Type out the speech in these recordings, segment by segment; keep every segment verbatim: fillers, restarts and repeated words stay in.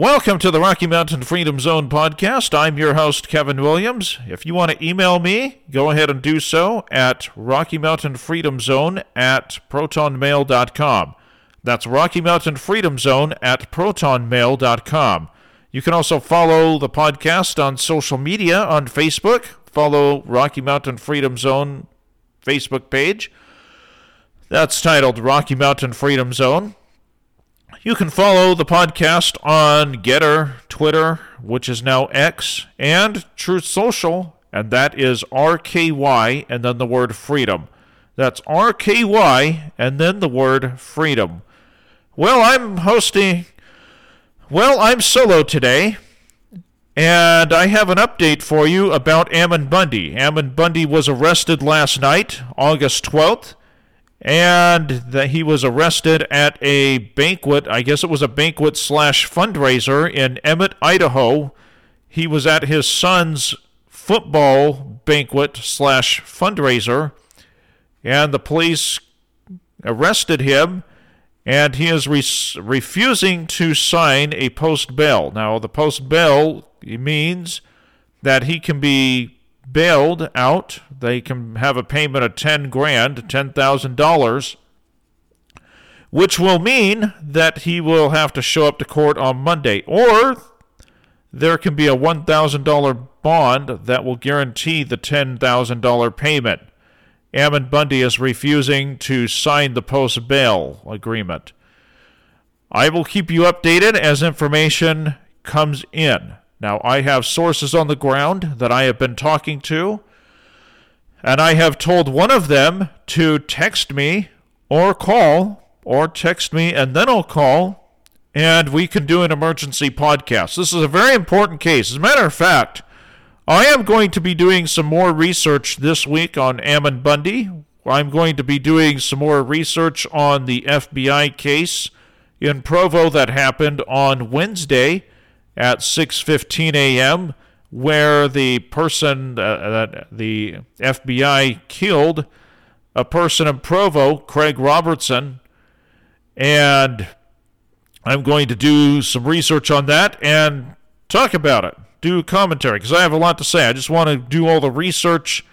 Welcome to the Rocky Mountain Freedom Zone podcast. I'm your host, Kevin Williams. If you want to email me, go ahead and do so at rockymountainfreedomzone at protonmail dot com. That's rockymountainfreedomzone at protonmail dot com. You can also follow the podcast on social media on Facebook. Follow Rocky Mountain Freedom Zone Facebook page. That's titled Rocky Mountain Freedom Zone. You can follow the podcast on Gettr, Twitter, which is now X, and Truth Social, and that is R K Y and then the word freedom. That's R K Y and then the word freedom. Well, I'm hosting, well, I'm solo today, and I have an update for you about Ammon Bundy. Ammon Bundy was arrested last night, August twelfth. And that he was arrested at a banquet, I guess it was a banquet slash fundraiser in Emmett, Idaho. He was at his son's football banquet slash fundraiser, and the police arrested him, and he is re- refusing to sign a post bail. Now, the post bail means that he can be bailed out. They can have a payment of ten grand, ten thousand dollars, which will mean that he will have to show up to court on Monday, or there can be a one thousand dollar bond that will guarantee the ten thousand dollar payment. Ammon Bundy is refusing to sign the post bail agreement. I will keep you updated as information comes in. Now, I have sources on the ground that I have been talking to, and I have told one of them to text me or call, or text me and then I'll call, and we can do an emergency podcast. This is a very important case. As a matter of fact, I am going to be doing some more research this week on Ammon Bundy. I'm going to be doing some more research on the F B I case in Provo that happened on Wednesday at six fifteen a.m., where the person that the F B I killed a person in Provo, Craig Robertson, and I'm going to do some research on that and talk about it, do commentary, because I have a lot to say. I just want to do all the research,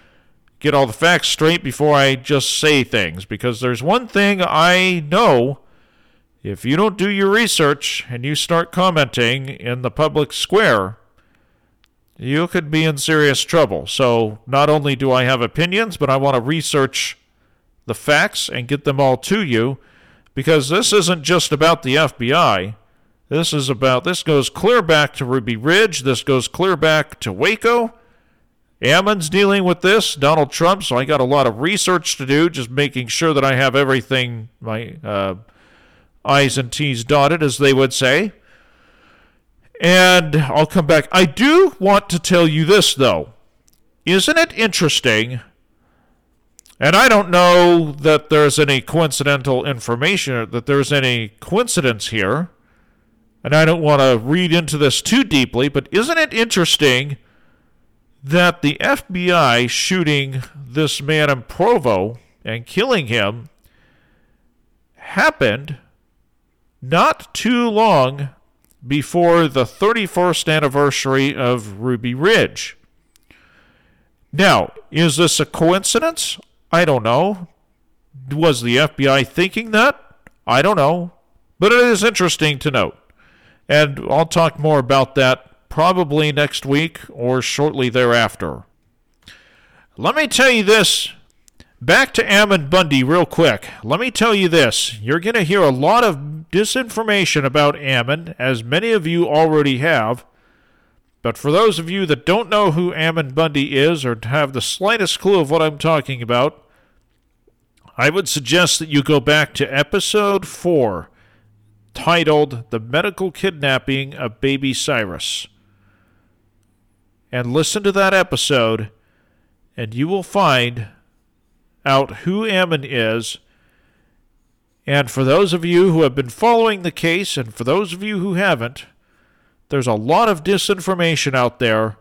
get all the facts straight before I just say things, because there's one thing I know. If you don't do your research and you start commenting in the public square, you could be in serious trouble. So not only do I have opinions, but I want to research the facts and get them all to you, because this isn't just about the F B I. This is about, this goes clear back to Ruby Ridge. This goes clear back to Waco. Ammon's dealing with this, Donald Trump. So I got a lot of research to do, just making sure that I have everything, my, uh, I's and T's dotted, as they would say. And I'll come back. I do want to tell you this, though. Isn't it interesting? And I don't know that there's any coincidental information, or that there's any coincidence here. And I don't want to read into this too deeply, but isn't it interesting that the F B I shooting this man in Provo and killing him happened not too long before the thirty-first anniversary of Ruby Ridge? Now, is this a coincidence? I don't know. Was the F B I thinking that? I don't know. But it is interesting to note. And I'll talk more about that probably next week or shortly thereafter. Let me tell you this. Back to Ammon Bundy real quick. Let me tell you this. You're going to hear a lot of disinformation about Ammon, as many of you already have. But for those of you that don't know who Ammon Bundy is or have the slightest clue of what I'm talking about, I would suggest that you go back to episode four, titled The Medical Kidnapping of Baby Cyrus. And listen to that episode, and you will find out who Ammon is. And for those of you who have been following the case, and for those of you who haven't, there's a lot of disinformation out there.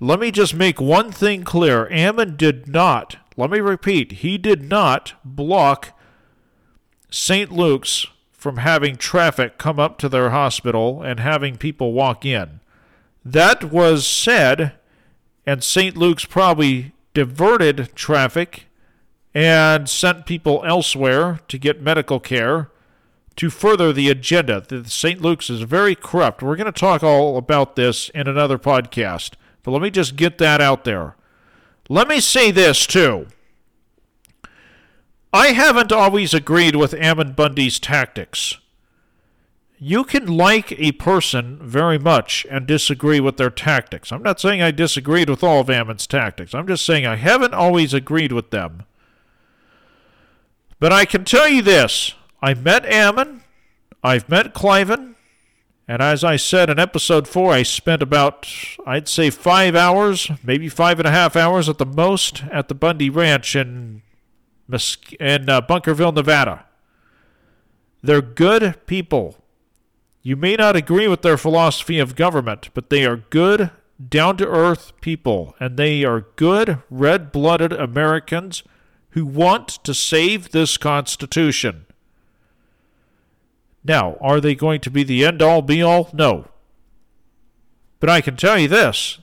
Let me just make one thing clear. Ammon did not, let me repeat, he did not block Saint Luke's from having traffic come up to their hospital and having people walk in. That was said, and Saint Luke's probably diverted traffic and sent people elsewhere to get medical care to further the agenda. Saint Luke's is very corrupt. We're going to talk all about this in another podcast, but let me just get that out there. Let me say this, too. I haven't always agreed with Ammon Bundy's tactics. You can like a person very much and disagree with their tactics. I'm not saying I disagreed with all of Ammon's tactics. I'm just saying I haven't always agreed with them. But I can tell you this. I met Ammon. I've met Cliven. And as I said in episode four, I spent about, I'd say, five hours, maybe five and a half hours at the most, at the Bundy Ranch in, in uh, Bunkerville, Nevada. They're good people. You may not agree with their philosophy of government, but they are good, down-to-earth people, and they are good, red-blooded Americans who want to save this Constitution. Now, are they going to be the end-all, be-all? No. But I can tell you this.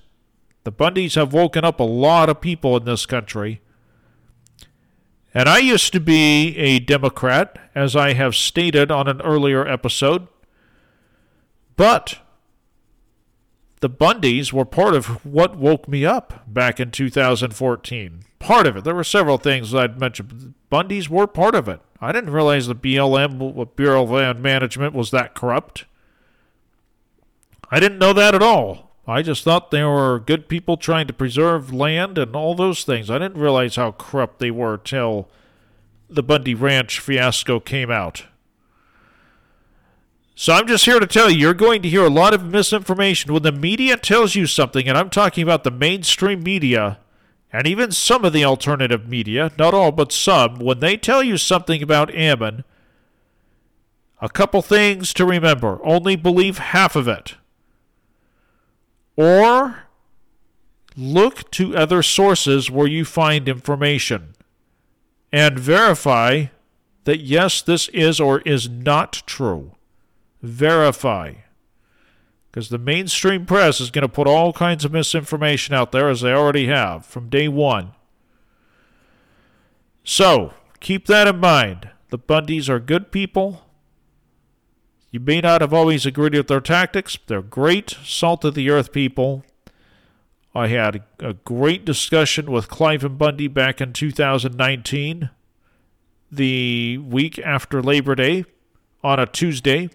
The Bundys have woken up a lot of people in this country. And I used to be a Democrat, as I have stated on an earlier episode. But the Bundys were part of what woke me up back in two thousand fourteen. Part of it. There were several things that I'd mentioned. Bundys were part of it. I didn't realize the B L M, Bureau of Land Management, was that corrupt. I didn't know that at all. I just thought they were good people trying to preserve land and all those things. I didn't realize how corrupt they were till the Bundy Ranch fiasco came out. So I'm just here to tell you, you're going to hear a lot of misinformation. When the media tells you something, and I'm talking about the mainstream media, and even some of the alternative media, not all but some, when they tell you something about Ammon, a couple things to remember. Only believe half of it. Or look to other sources where you find information and verify that, yes, this is or is not true. Verify, because the mainstream press is going to put all kinds of misinformation out there, as they already have from day one. So keep that in mind. The Bundys are good people. You may not have always agreed with their tactics. They're great, salt-of-the-earth people. I had a great discussion with Cliven Bundy back in two thousand nineteen, the week after Labor Day, on a Tuesday.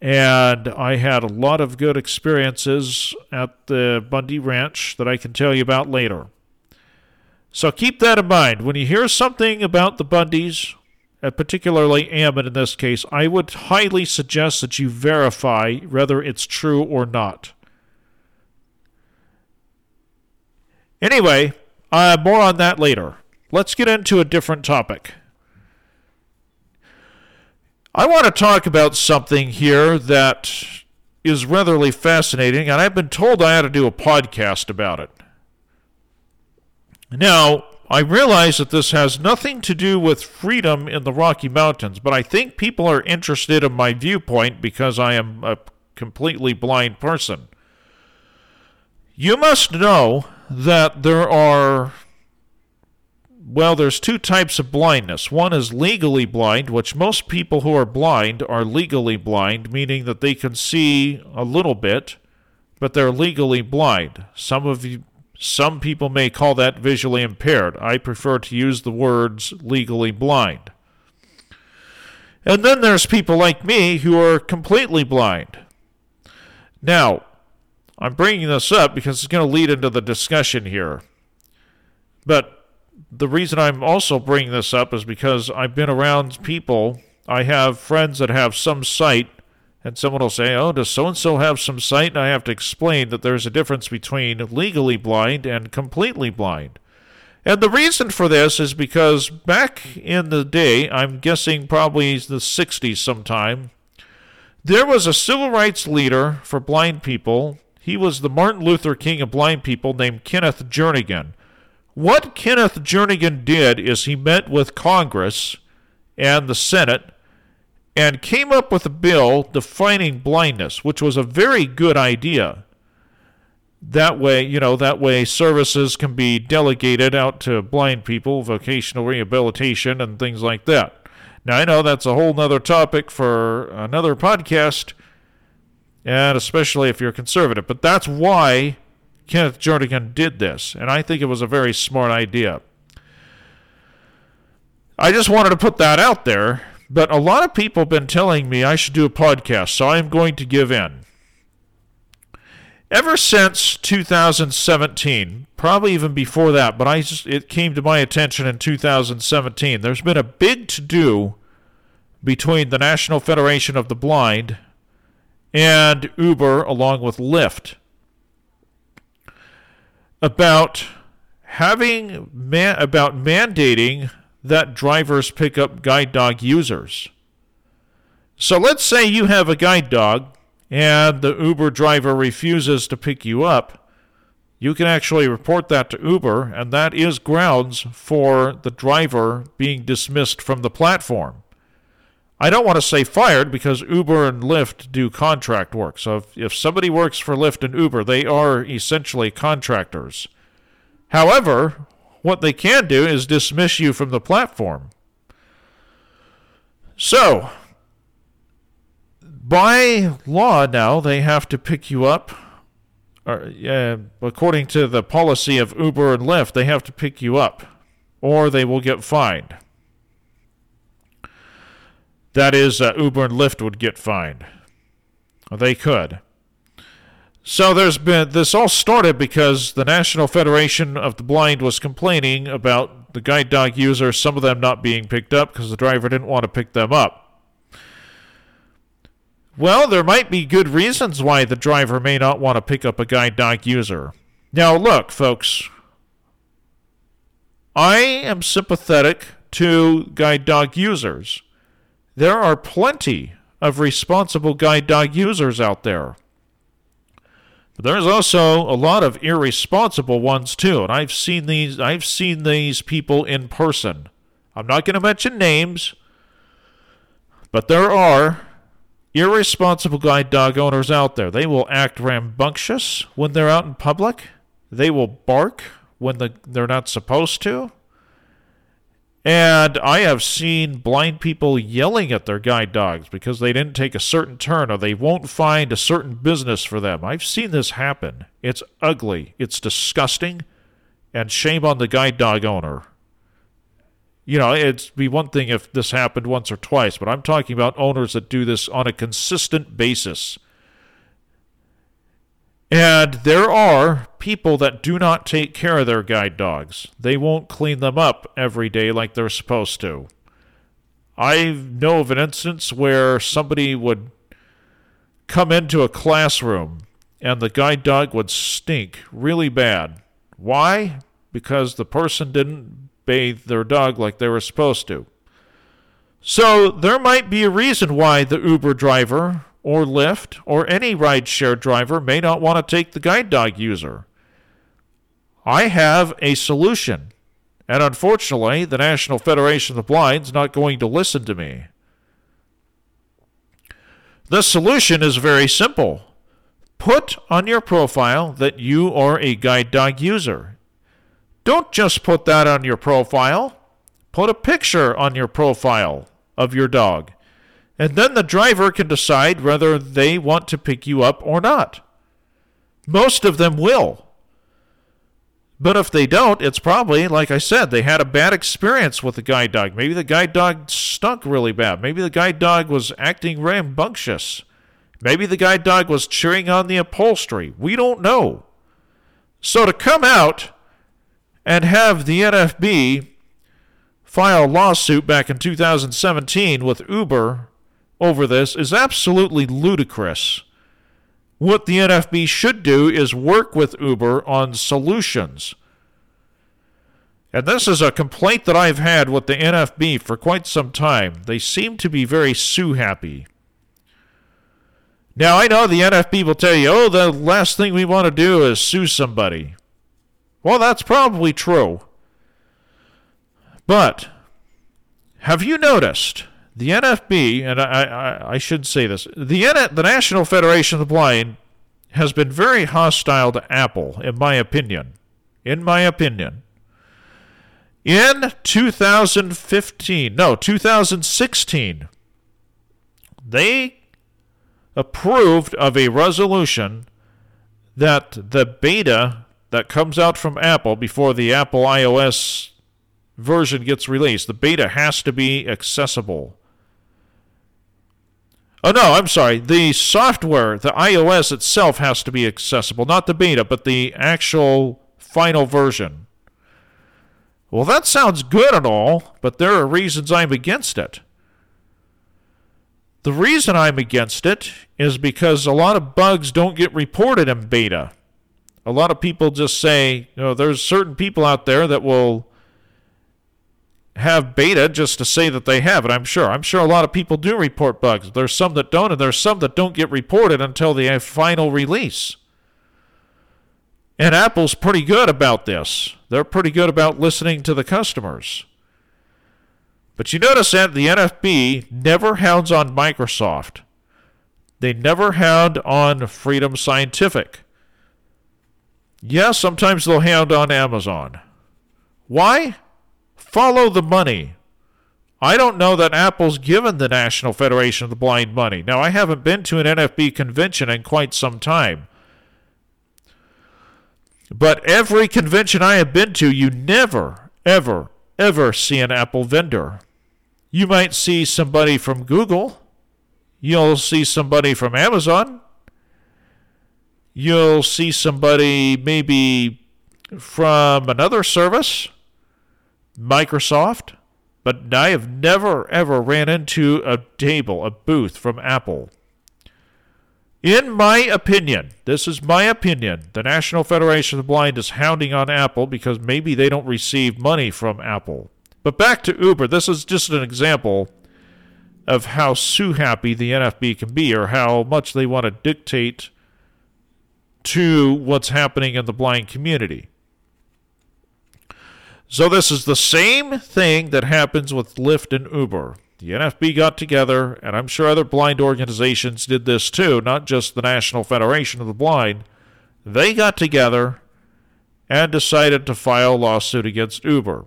And I had a lot of good experiences at the Bundy Ranch that I can tell you about later. So keep that in mind. When you hear something about the Bundys, and particularly Ammon in this case, I would highly suggest that you verify whether it's true or not. Anyway, uh, more on that later. Let's get into a different topic. I want to talk about something here that is rather fascinating, and I've been told I ought to do a podcast about it. Now, I realize that this has nothing to do with freedom in the Rocky Mountains, but I think people are interested in my viewpoint because I am a completely blind person. You must know that there are... Well, there's two types of blindness. One is legally blind, which most people who are blind are legally blind, meaning that they can see a little bit, but they're legally blind. Some of you, some people may call that visually impaired. I prefer to use the words legally blind. And then there's people like me who are completely blind. Now, I'm bringing this up because it's going to lead into the discussion here. But the reason I'm also bringing this up is because I've been around people. I have friends that have some sight, and someone will say, oh, does so-and-so have some sight? And I have to explain that there's a difference between legally blind and completely blind. And the reason for this is because back in the day, I'm guessing probably the sixties sometime, there was a civil rights leader for blind people. He was the Martin Luther King of blind people, named Kenneth Jernigan. What Kenneth Jernigan did is he met with Congress and the Senate and came up with a bill defining blindness, which was a very good idea. That way, you know, that way services can be delegated out to blind people, vocational rehabilitation, and things like that. Now, I know that's a whole nother topic for another podcast, and especially if you're conservative. But that's why Kenneth Jernigan did this, and I think it was a very smart idea. I just wanted to put that out there, but a lot of people have been telling me I should do a podcast, so I'm going to give in. Ever since two thousand seventeen, probably even before that, but I just, it came to my attention in two thousand seventeen, there's been a big to-do between the National Federation of the Blind and Uber, along with Lyft, about having man, about mandating that drivers pick up guide dog users. So let's say you have a guide dog and the Uber driver refuses to pick you up. You can actually report that to Uber, and that is grounds for the driver being dismissed from the platform. I don't want to say fired, because Uber and Lyft do contract work. So if, if somebody works for Lyft and Uber, they are essentially contractors. However, what they can do is dismiss you from the platform. So, by law now, they have to pick you up. Or, uh, according to the policy of Uber and Lyft, they have to pick you up, or they will get fined. That is, uh, Uber and Lyft would get fined. They could. So there's been, this all started because the National Federation of the Blind was complaining about the guide dog users, some of them not being picked up because the driver didn't want to pick them up. Well, there might be good reasons why the driver may not want to pick up a guide dog user. Now, look, folks, I am sympathetic to guide dog users. There are plenty of responsible guide dog users out there. But there's also a lot of irresponsible ones too, and I've seen these I've seen these people in person. I'm not going to mention names, but there are irresponsible guide dog owners out there. They will act rambunctious when they're out in public. They will bark when the, they're not supposed to. And I have seen blind people yelling at their guide dogs because they didn't take a certain turn, or they won't find a certain business for them. I've seen this happen. It's ugly. It's disgusting. And shame on the guide dog owner. You know, it'd be one thing if this happened once or twice, but I'm talking about owners that do this on a consistent basis. And there are people that do not take care of their guide dogs. They won't clean them up every day like they're supposed to. I know of an instance where somebody would come into a classroom and the guide dog would stink really bad. Why? Because the person didn't bathe their dog like they were supposed to. So there might be a reason why the Uber driver or Lyft, or any rideshare driver may not want to take the guide dog user. I have a solution, and unfortunately, the National Federation of the Blind is not going to listen to me. The solution is very simple. Put on your profile that you are a guide dog user. Don't just put that on your profile. Put a picture on your profile of your dog. And then the driver can decide whether they want to pick you up or not. Most of them will. But if they don't, it's probably, like I said, they had a bad experience with the guide dog. Maybe the guide dog stunk really bad. Maybe the guide dog was acting rambunctious. Maybe the guide dog was chewing on the upholstery. We don't know. So to come out and have the N F B file a lawsuit back in two thousand seventeen with Uber over this is absolutely ludicrous. What the N F B should do is work with Uber on solutions. And this is a complaint that I've had with the N F B for quite some time. They seem to be very sue-happy. Now, I know the N F B will tell you, oh, the last thing we want to do is sue somebody. Well, that's probably true. But have you noticed The N F B, and I, I, I should say this, the, N- the National Federation of the Blind has been very hostile to Apple, in my opinion. In my opinion. In twenty fifteen, no, twenty sixteen, they approved of a resolution that the beta that comes out from Apple before the Apple iOS version gets released, the beta has to be accessible. Oh, no, I'm sorry. The software, the iOS itself has to be accessible. Not the beta, but the actual final version. Well, that sounds good and all, but there are reasons I'm against it. The reason I'm against it is because a lot of bugs don't get reported in beta. A lot of people just say, you know, there's certain people out there that will have beta just to say that they have it, I'm sure. I'm sure a lot of people do report bugs. There's some that don't, and there's some that don't get reported until the final release. And Apple's pretty good about this. They're pretty good about listening to the customers. But you notice that the N F B never hounds on Microsoft. They never hound on Freedom Scientific. Yes, sometimes they'll hound on Amazon. Why? Follow the money. I don't know that Apple's given the National Federation of the Blind money. Now, I haven't been to an N F B convention in quite some time. But every convention I have been to, you never, ever, ever see an Apple vendor. You might see somebody from Google. You'll see somebody from Amazon. You'll see somebody maybe from another service, Microsoft. But I have never, ever ran into a table, a booth from Apple. In my opinion, this is my opinion, the National Federation of the Blind is hounding on Apple because maybe they don't receive money from Apple. But back to Uber, this is just an example of how sue happy the N F B can be, or how much they want to dictate to what's happening in the blind community. So this is the same thing that happens with Lyft and Uber. The N F B got together, and I'm sure other blind organizations did this too, not just the National Federation of the Blind. They got together and decided to file a lawsuit against Uber.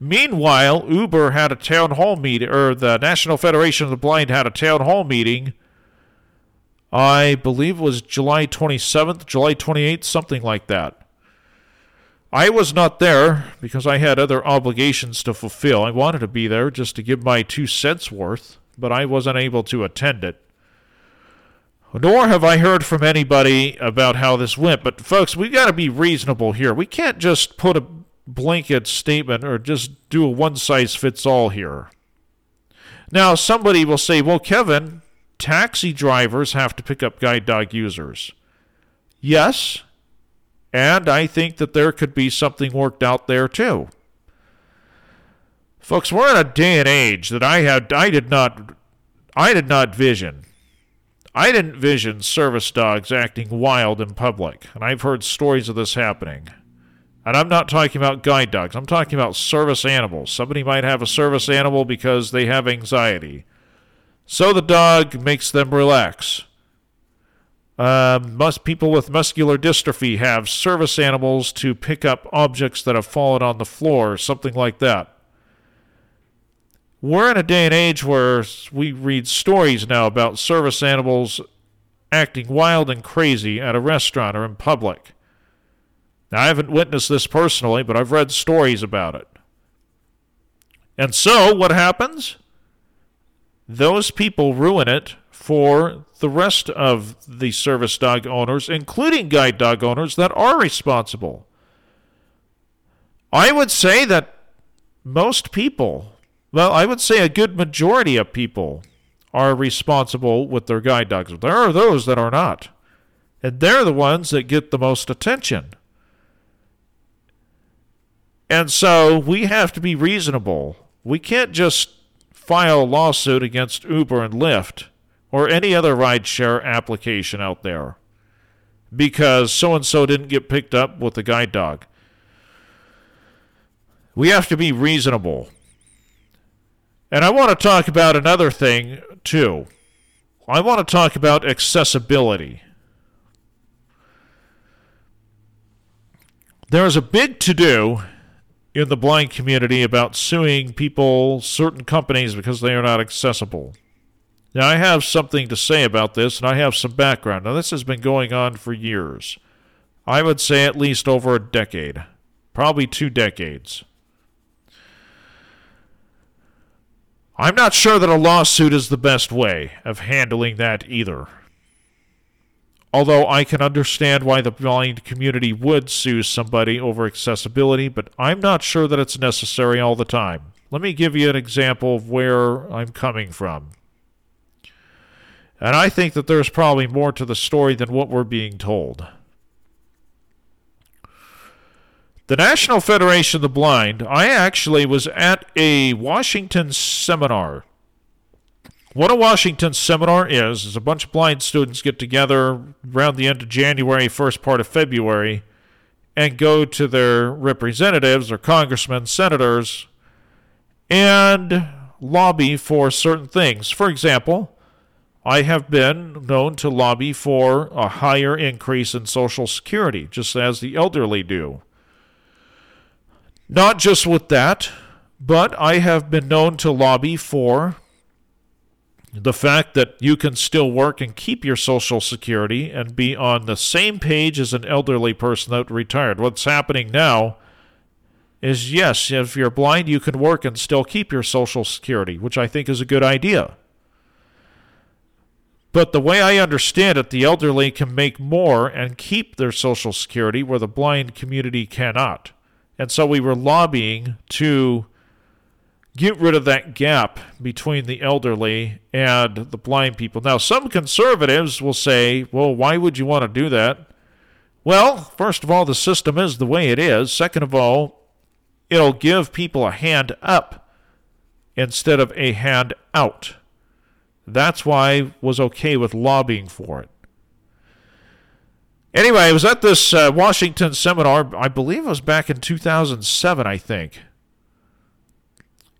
Meanwhile, Uber had a town hall meeting, or the National Federation of the Blind had a town hall meeting, I believe it was July twenty-seventh, July twenty-eighth, something like that. I was not there because I had other obligations to fulfill. I wanted to be there just to give my two cents worth, but I wasn't able to attend it. Nor have I heard from anybody about how this went. But folks, we've got to be reasonable here. We can't just put a blanket statement or just do a one-size-fits-all here. Now, somebody will say, well, Kevin, taxi drivers have to pick up guide dog users. Yes. And I think that there could be something worked out there, too. Folks, we're in a day and age that I had, I did not, I did not vision. I didn't vision service dogs acting wild in public. And I've heard stories of this happening. And I'm not talking about guide dogs. I'm talking about service animals. Somebody might have a service animal because they have anxiety. So the dog makes them relax. Uh, most people with muscular dystrophy have service animals to pick up objects that have fallen on the floor, something like that. We're in a day and age where we read stories now about service animals acting wild and crazy at a restaurant or in public. Now, I haven't witnessed this personally, but I've read stories about it. And so, what happens? Those people ruin it for the rest of the service dog owners, including guide dog owners, that are responsible. I would say that most people, well, I would say a good majority of people are responsible with their guide dogs. There are those that are not. And they're the ones that get the most attention. And so we have to be reasonable. We can't just file a lawsuit against Uber and Lyft or any other rideshare application out there, because so-and-so didn't get picked up with the guide dog. We have to be reasonable. And I want to talk about another thing, too. I want to talk about accessibility. There is a big to-do in the blind community about suing people, certain companies, because they are not accessible. Now, I have something to say about this, and I have some background. Now, this has been going on for years. I would say at least over a decade, probably two decades. I'm not sure that a lawsuit is the best way of handling that either. Although I can understand why the blind community would sue somebody over accessibility, but I'm not sure that it's necessary all the time. Let me give you an example of where I'm coming from. And I think that there's probably more to the story than what we're being told. The National Federation of the Blind, I actually was at a Washington seminar. What a Washington seminar is, is a bunch of blind students get together around the end of January, first part of February, and go to their representatives, their congressmen, senators, and lobby for certain things. For example, I have been known to lobby for a higher increase in Social Security, just as the elderly do. Not just with that, but I have been known to lobby for the fact that you can still work and keep your Social Security and be on the same page as an elderly person that retired. What's happening now is, yes, if you're blind, you can work and still keep your Social Security, which I think is a good idea. But the way I understand it, the elderly can make more and keep their Social Security where the blind community cannot. And so we were lobbying to get rid of that gap between the elderly and the blind people. Now, some conservatives will say, well, why would you want to do that? Well, first of all, the system is the way it is. Second of all, it'll give people a hand up instead of a hand out. That's why I was okay with lobbying for it. Anyway, I was at this uh, Washington seminar, I believe it was back in two thousand seven, I think.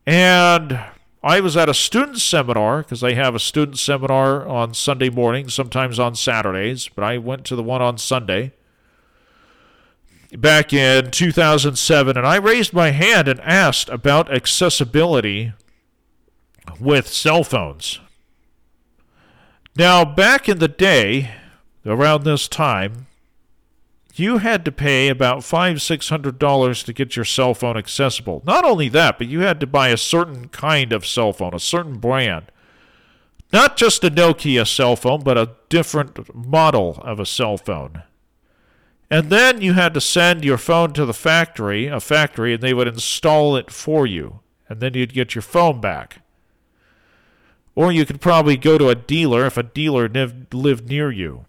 And I was at a student seminar, because they have a student seminar on Sunday mornings, sometimes on Saturdays, but I went to the one on Sunday back in two thousand seven, and I raised my hand and asked about accessibility with cell phones. Now, back in the day, around this time, you had to pay about five, six hundred dollars to get your cell phone accessible. Not only that, but you had to buy a certain kind of cell phone, a certain brand. Not just a Nokia cell phone, but a different model of a cell phone. And then you had to send your phone to the factory, a factory, and they would install it for you. And then you'd get your phone back. Or you could probably go to a dealer if a dealer nev- lived near you.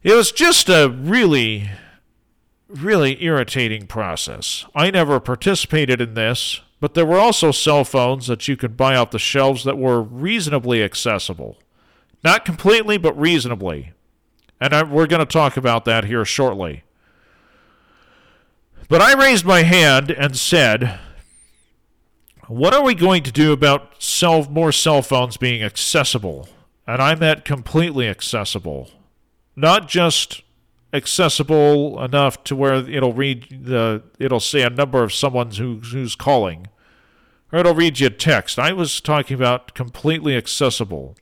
It was just a really, really irritating process. I never participated in this, but there were also cell phones that you could buy off the shelves that were reasonably accessible. Not completely, but reasonably. And I, we're going to talk about that here shortly. But I raised my hand and said, what are we going to do about cell, more cell phones being accessible? And I meant completely accessible. Not just accessible enough to where it'll read the, it'll say a number of someone who, who's calling, or it'll read you a text. I was talking about completely accessible.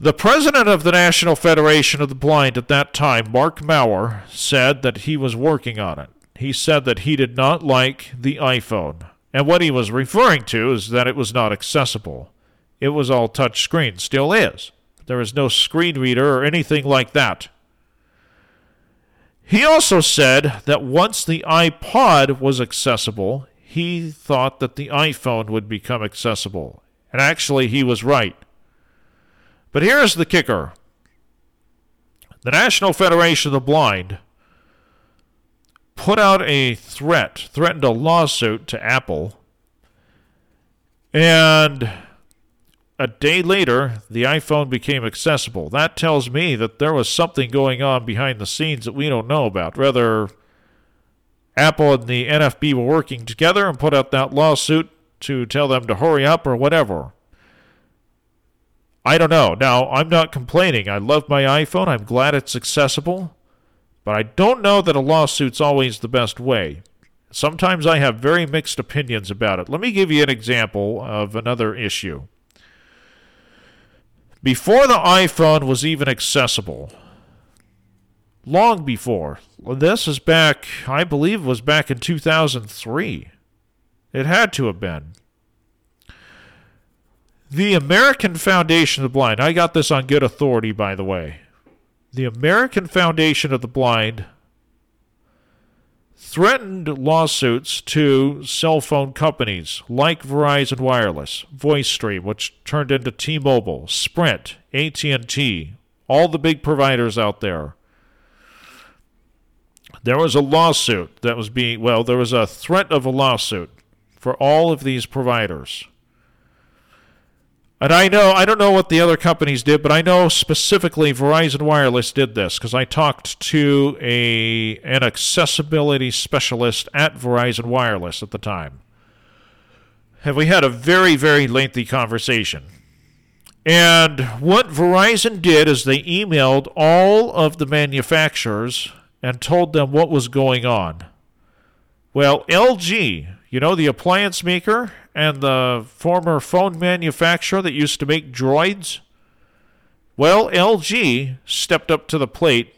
The president of the National Federation of the Blind at that time, Mark Maurer, said that he was working on it. He said that he did not like the iPhone. And what he was referring to is that it was not accessible. It was all touch screen, still is. There is no screen reader or anything like that. He also said that once the iPod was accessible, he thought that the iPhone would become accessible. And actually, he was right. But here's the kicker. The National Federation of the Blind put out a threat, threatened a lawsuit to Apple, and a day later, the iPhone became accessible. That tells me that there was something going on behind the scenes that we don't know about. Whether Apple and the N F B were working together and put out that lawsuit, to tell them to hurry up or whatever. I don't know. Now, I'm not complaining. I love my iPhone. I'm glad it's accessible. But I don't know that a lawsuit's always the best way. Sometimes I have very mixed opinions about it. Let me give you an example of another issue. Before the iPhone was even accessible, long before, this is back, I believe it was back in two thousand three. It had to have been. The American Foundation of the Blind, I got this on good authority, by the way. The American Foundation of the Blind threatened lawsuits to cell phone companies like Verizon Wireless, VoiceStream, which turned into T-Mobile, Sprint, A T and T, all the big providers out there. There was a lawsuit that was being, well, there was a threat of a lawsuit for all of these providers. And I know, I don't know what the other companies did, but I know specifically Verizon Wireless did this because I talked to a an accessibility specialist at Verizon Wireless at the time. And we had a very, very lengthy conversation. And what Verizon did is they emailed all of the manufacturers and told them what was going on. Well, L G, you know, the appliance maker and the former phone manufacturer that used to make droids, well, L G stepped up to the plate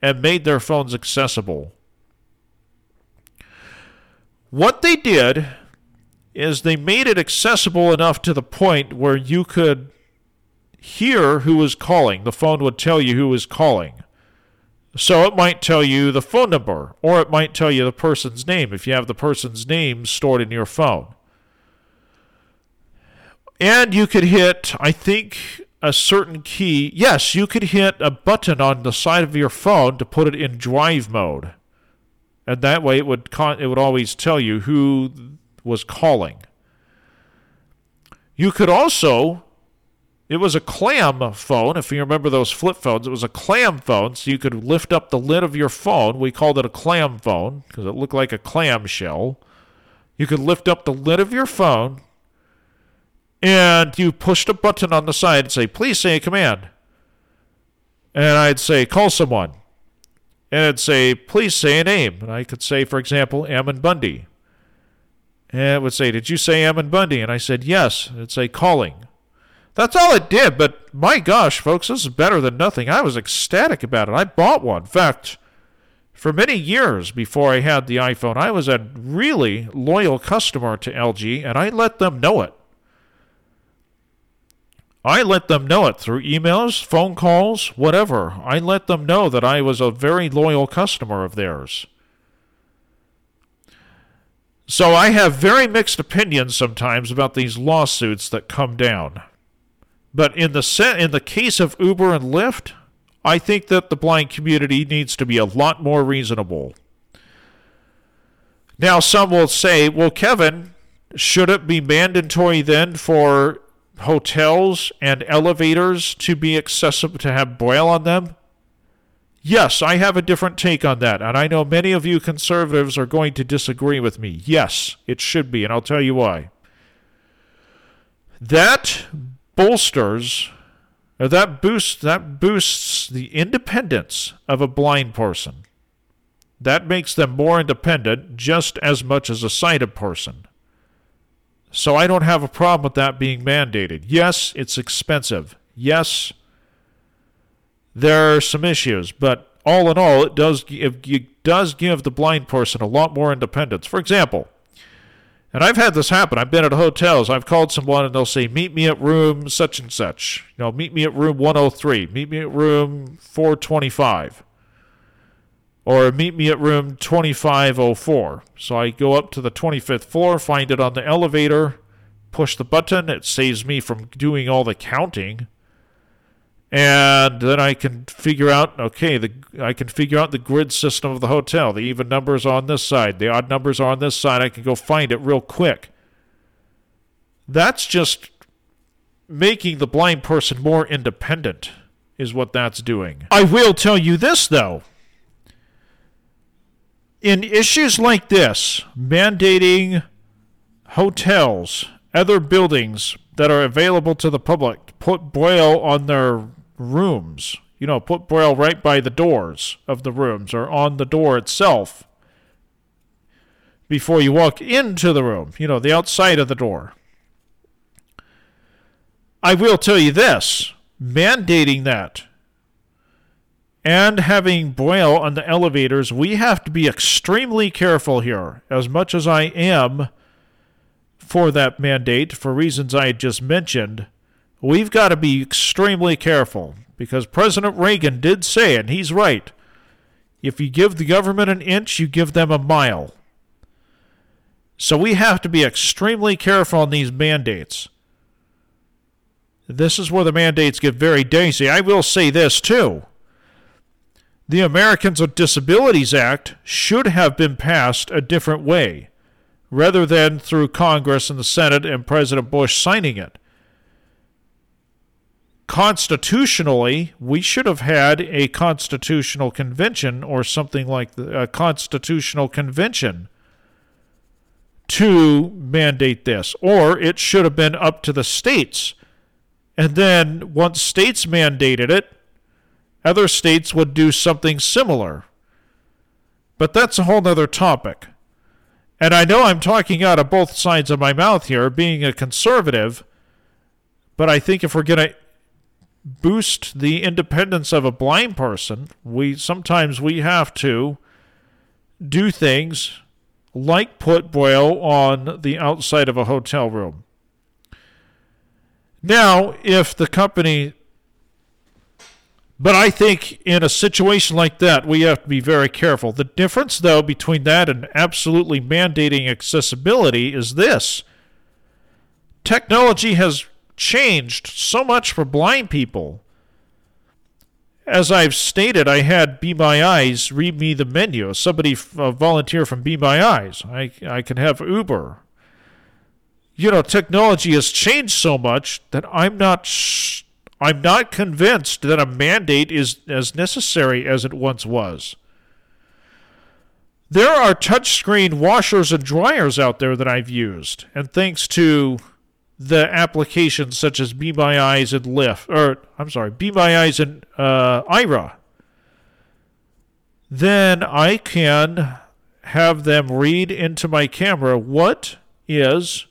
and made their phones accessible. What they did is they made it accessible enough to the point where you could hear who was calling. The phone would tell you who was calling. So it might tell you the phone number, or it might tell you the person's name if you have the person's name stored in your phone. And you could hit, I think, a certain key. Yes, you could hit a button on the side of your phone to put it in drive mode. And that way it would con- it would always tell you who was calling. You could also... It was a clam phone. If you remember those flip phones, it was a clam phone, so you could lift up the lid of your phone. We called it a clam phone because it looked like a clam shell. You could lift up the lid of your phone, and you pushed a button on the side and say, please say a command. And I'd say, call someone. And it'd say, please say a name. And I could say, for example, Ammon Bundy. And it would say, did you say Ammon Bundy? And I said, yes. And it'd say, calling. That's all it did, but my gosh, folks, this is better than nothing. I was ecstatic about it. I bought one. In fact, for many years before I had the iPhone, I was a really loyal customer to L G, and I let them know it. I let them know it through emails, phone calls, whatever. I let them know that I was a very loyal customer of theirs. So I have very mixed opinions sometimes about these lawsuits that come down. But in the se- in the case of Uber and Lyft, I think that the blind community needs to be a lot more reasonable. Now, some will say, well, Kevin, should it be mandatory then for hotels and elevators to be accessible, to have Braille on them? Yes, I have a different take on that, and I know many of you conservatives are going to disagree with me. Yes, it should be, and I'll tell you why. That bolsters, or that boosts, that boosts the independence of a blind person. That makes them more independent just as much as a sighted person. So I don't have a problem with that being mandated. Yes, it's expensive. Yes, there are some issues, but all in all, it does, it does give the blind person a lot more independence. For example, and I've had this happen. I've been at hotels. I've called someone and they'll say, meet me at room such and such. You know, meet me at room one oh three. Meet me at room four twenty-five. Or meet me at room twenty-five oh four. So I go up to the twenty-fifth floor, find it on the elevator, push the button. It saves me from doing all the counting. And then I can figure out, okay, the, I can figure out the grid system of the hotel. The even numbers are on this side. The odd numbers are on this side. I can go find it real quick. That's just making the blind person more independent is what that's doing. I will tell you this, though. In issues like this, mandating hotels, other buildings that are available to the public, put Braille on their rooms. You know, put Braille right by the doors of the rooms or on the door itself before you walk into the room, you know, the outside of the door. I will tell you this, mandating that and having Braille on the elevators, we have to be extremely careful here, as much as I am for that mandate, for reasons I just mentioned. We've got to be extremely careful, because President Reagan did say, and he's right, if you give the government an inch, you give them a mile. So we have to be extremely careful on these mandates. This is where the mandates get very dicey. I will say this, too. The Americans with Disabilities Act should have been passed a different way, rather than through Congress and the Senate and President Bush signing it. Constitutionally, we should have had a constitutional convention or something like the, a constitutional convention to mandate this, or it should have been up to the states. And then once states mandated it, other states would do something similar. But that's a whole other topic. And I know I'm talking out of both sides of my mouth here, being a conservative, but I think if we're going to boost the independence of a blind person, we sometimes we have to do things like put Braille on the outside of a hotel room. Now, if the company... But I think in a situation like that, we have to be very careful. The difference, though, between that and absolutely mandating accessibility is this. Technology has changed so much for blind people. As I've stated, I had Be My Eyes read me the menu. Somebody, a volunteer from Be My Eyes. I, I can have Uber. You know, technology has changed so much that I'm not sh- I'm not convinced that a mandate is as necessary as it once was. There are touchscreen washers and dryers out there that I've used, and thanks to the applications such as Be My Eyes and Lyft, or I'm sorry, Be My Eyes and uh, Aira, then I can have them read into my camera what is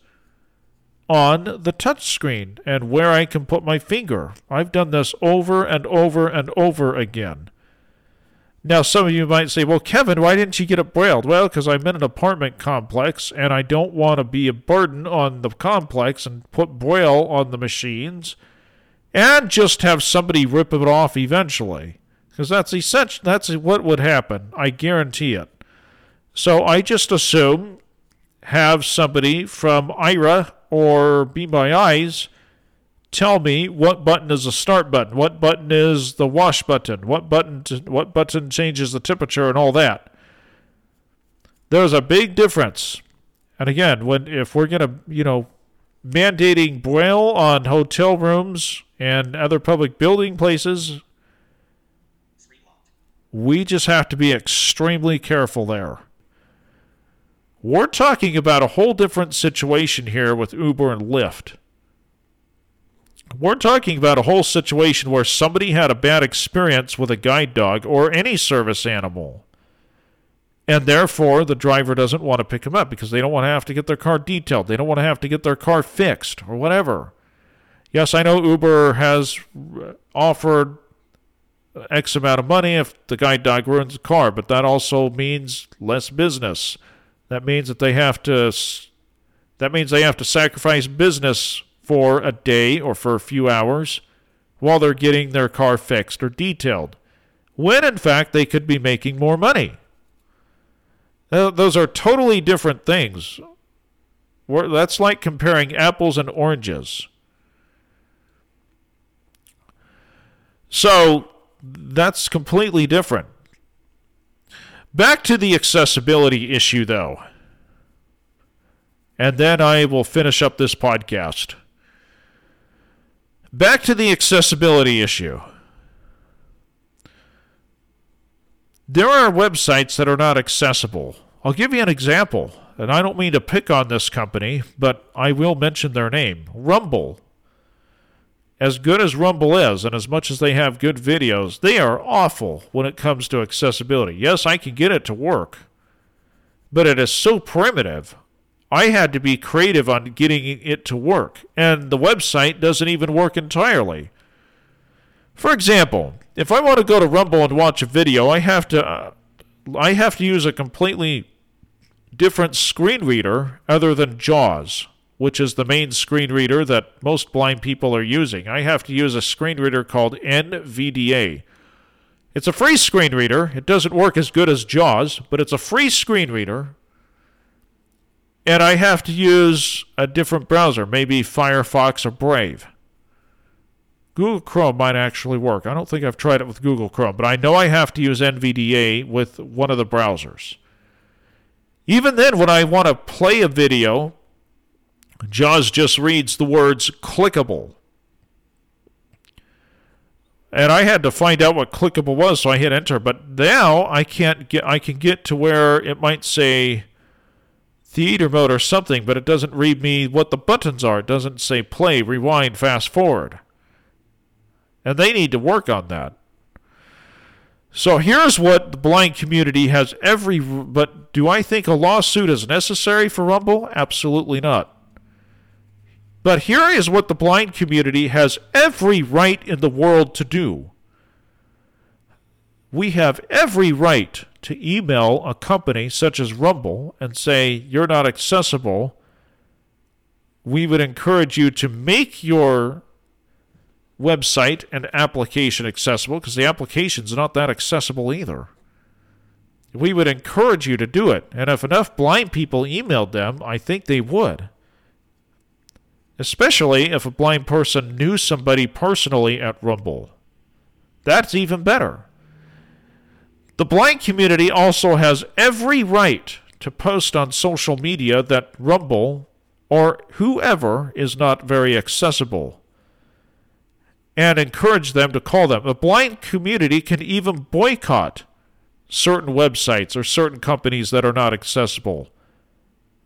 on the touch screen and where I can put my finger. I've done this over and over and over again. Now, some of you might say, well, Kevin, why didn't you get it brailled? Well, because I'm in an apartment complex and I don't want to be a burden on the complex and put Braille on the machines and just have somebody rip it off eventually, because that's essential. That's what would happen. I guarantee it. So I just assume have somebody from Aira or Be My Eyes tell me what button is the start button, what button is the wash button, what button to, what button changes the temperature, and all that. There's a big difference. And again, when if we're going to, you know, mandating Braille on hotel rooms and other public building places, we just have to be extremely careful there. We're talking about a whole different situation here with Uber and Lyft. We're talking about a whole situation where somebody had a bad experience with a guide dog or any service animal, and therefore the driver doesn't want to pick them up because they don't want to have to get their car detailed. They don't want to have to get their car fixed or whatever. Yes, I know Uber has offered X amount of money if the guide dog ruins the car, but that also means less business. That means that they have to that means they have to sacrifice business for a day or for a few hours while they're getting their car fixed or detailed, when in fact they could be making more money. Uh, those are totally different things. We're, that's like comparing apples and oranges. So that's completely different. Back to the accessibility issue, though. And then I will finish up this podcast. Back to the accessibility issue. There are websites that are not accessible. I'll give you an example. and I don't mean to pick on this company, but I will mention their name, Rumble. As good as Rumble is, and as much as they have good videos, they are awful when it comes to accessibility. Yes, I can get it to work, but it is so primitive. I had to be creative on getting it to work, and the website doesn't even work entirely. For example, if I want to go to Rumble and watch a video, I have to uh, I have to use a completely different screen reader other than JAWS, which is the main screen reader that most blind people are using. I have to use a screen reader called N V D A. It's a free screen reader. It doesn't work as good as JAWS, but it's a free screen reader. And I have to use a different browser, maybe Firefox or Brave. Google Chrome might actually work. I don't think I've tried it with Google Chrome, but I know I have to use N V D A with one of the browsers. Even then, when I want to play a video, JAWS just reads the words clickable. And I had to find out what clickable was, so I hit enter. But now I can't get I can get to where it might say theater mode or something, but it doesn't read me what the buttons are. It doesn't say play, rewind, fast forward. And they need to work on that. So here's what the blind community has every... But do I think a lawsuit is necessary for Rumble? Absolutely not. But here is what the blind community has every right in the world to do. We have every right to email a company such as Rumble and say, you're not accessible. We would encourage you to make your website and application accessible, because the application's not that accessible either. We would encourage you to do it, and if enough blind people emailed them, I think they would. Especially if a blind person knew somebody personally at Rumble. That's even better. The blind community also has every right to post on social media that Rumble or whoever is not very accessible, and encourage them to call them. The blind community can even boycott certain websites or certain companies that are not accessible.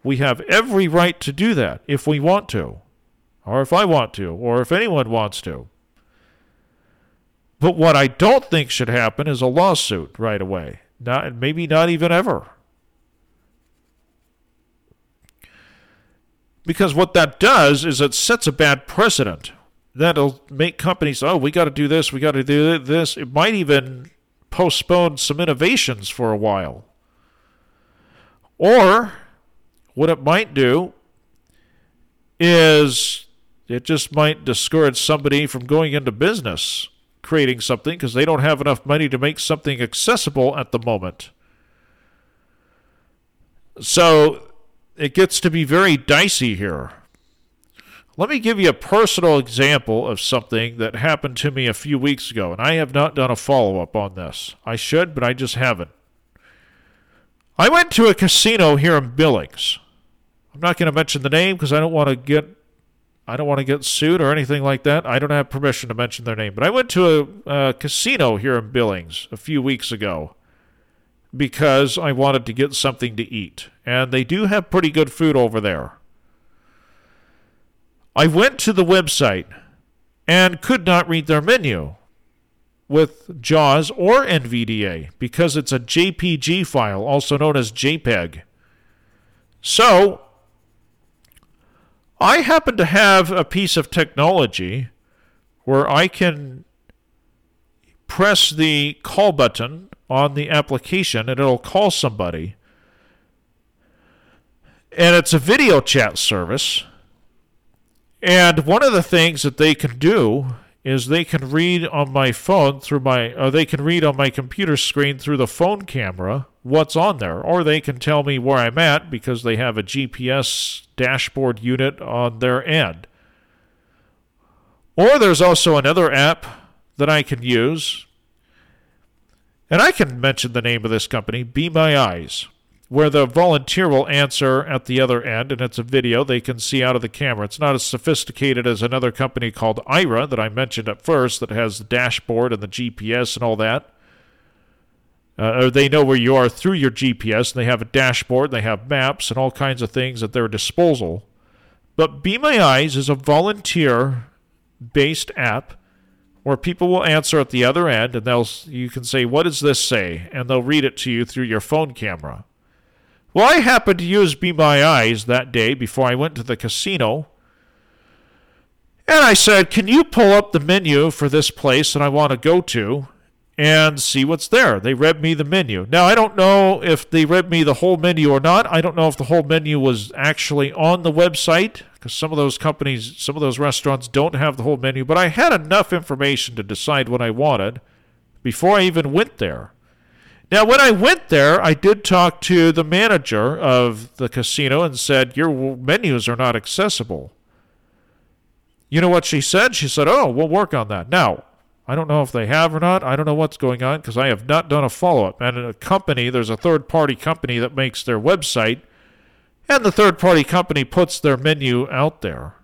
We have every right to do that if we want to, or if I want to, or if anyone wants to. But what I don't think should happen is a lawsuit right away, not, maybe not even ever. Because what that does is it sets a bad precedent. That'll make companies, oh, we got to do this, we got to do this. It might even postpone some innovations for a while. Or what it might do is it just might discourage somebody from going into business, creating something, because they don't have enough money to make something accessible at the moment. So it gets to be very dicey here. Let me give you a personal example of something that happened to me a few weeks ago, and I have not done a follow-up on this. I should, but I just haven't. I went to a casino here in Billings. I'm not going to mention the name because I don't want to get I don't want to get sued or anything like that. I don't have permission to mention their name. But I went to a, a casino here in Billings a few weeks ago because I wanted to get something to eat. And they do have pretty good food over there. I went to the website and could not read their menu with JAWS or N V D A because it's a J P G file, also known as JPEG. So I happen to have a piece of technology where I can press the call button on the application and it'll call somebody. And it's a video chat service. And one of the things that they can do is they can read on my phone through my, or they can read on my computer screen through the phone camera what's on there, or they can tell me where I'm at because they have a G P S dashboard unit on their end. Or there's also another app that I can use, and I can mention the name of this company, Be My Eyes, where the volunteer will answer at the other end, and it's a video they can see out of the camera. It's not as sophisticated as another company called Aira that I mentioned at first that has the dashboard and the G P S and all that. Uh, or they know where you are through your G P S, and they have a dashboard, and they have maps and all kinds of things at their disposal. But Be My Eyes is a volunteer-based app where people will answer at the other end, and they'll you can say, "What does this say?" And they'll read it to you through your phone camera. Well, I happened to use Be My Eyes that day before I went to the casino, and I said, "Can you pull up the menu for this place that I want to go to and see what's there?" They read me the menu. Now, I don't know if they read me the whole menu or not. I don't know if the whole menu was actually on the website, because some of those companies, some of those restaurants don't have the whole menu. But I had enough information to decide what I wanted before I even went there. Now, when I went there, I did talk to the manager of the casino and said, "Your menus are not accessible." You know what she said? She said, "Oh, we'll work on that." Now, I don't know if they have or not. I don't know what's going on because I have not done a follow-up. And a company, there's a third-party company that makes their website, and the third-party company puts their menu out there.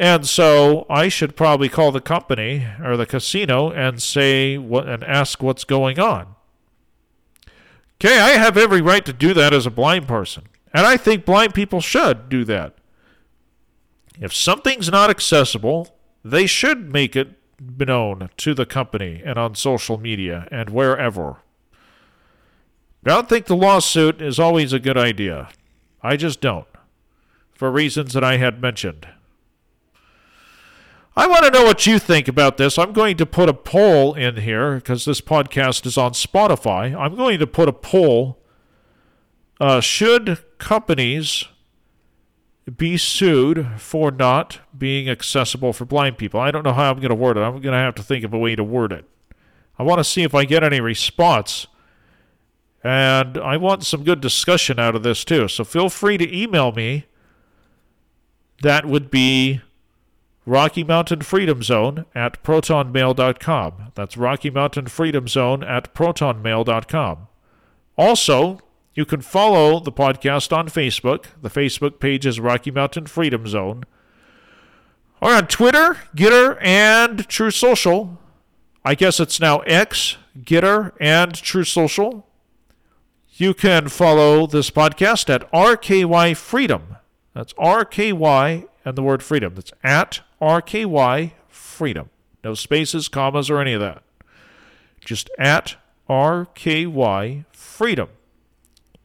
And so I should probably call the company or the casino and say what and ask what's going on. Okay, I have every right to do that as a blind person, and I think blind people should do that. If something's not accessible, they should make it known to the company and on social media and wherever. I don't think the lawsuit is always a good idea. I just don't, for reasons that I had mentioned. I want to know what you think about this. I'm going to put a poll in here because this podcast is on Spotify. I'm going to put a poll. Uh, should companies be sued for not being accessible for blind people? I don't know how I'm going to word it. I'm going to have to think of a way to word it. I want to see if I get any response. And I want some good discussion out of this too. So feel free to email me. That would be Rocky Mountain Freedom Zone at proton mail dot com. That's Rocky Mountain Freedom Zone at proton mail dot com. Also, you can follow the podcast on Facebook. The Facebook page is Rocky Mountain Freedom Zone. Or on Twitter, Gettr, and Truth Social. I guess it's now X, Gettr, and Truth Social. You can follow this podcast at R K Y Freedom. That's R K Y and the word freedom. That's at R K Y Freedom. No spaces, commas, or any of that. Just at R K Y Freedom.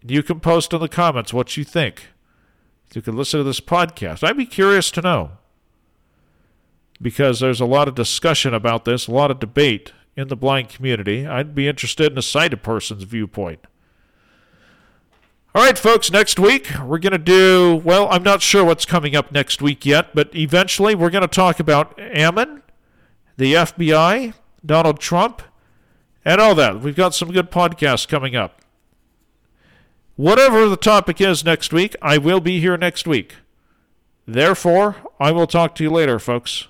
You can post in the comments what you think. You can listen to this podcast. I'd be curious to know, because there's a lot of discussion about this, a lot of debate in the blind community. I'd be interested in a sighted person's viewpoint. All right, folks, next week we're going to do, well, I'm not sure what's coming up next week yet, but eventually we're going to talk about Ammon, the F B I, Donald Trump, and all that. We've got some good podcasts coming up. Whatever the topic is next week, I will be here next week. Therefore, I will talk to you later, folks.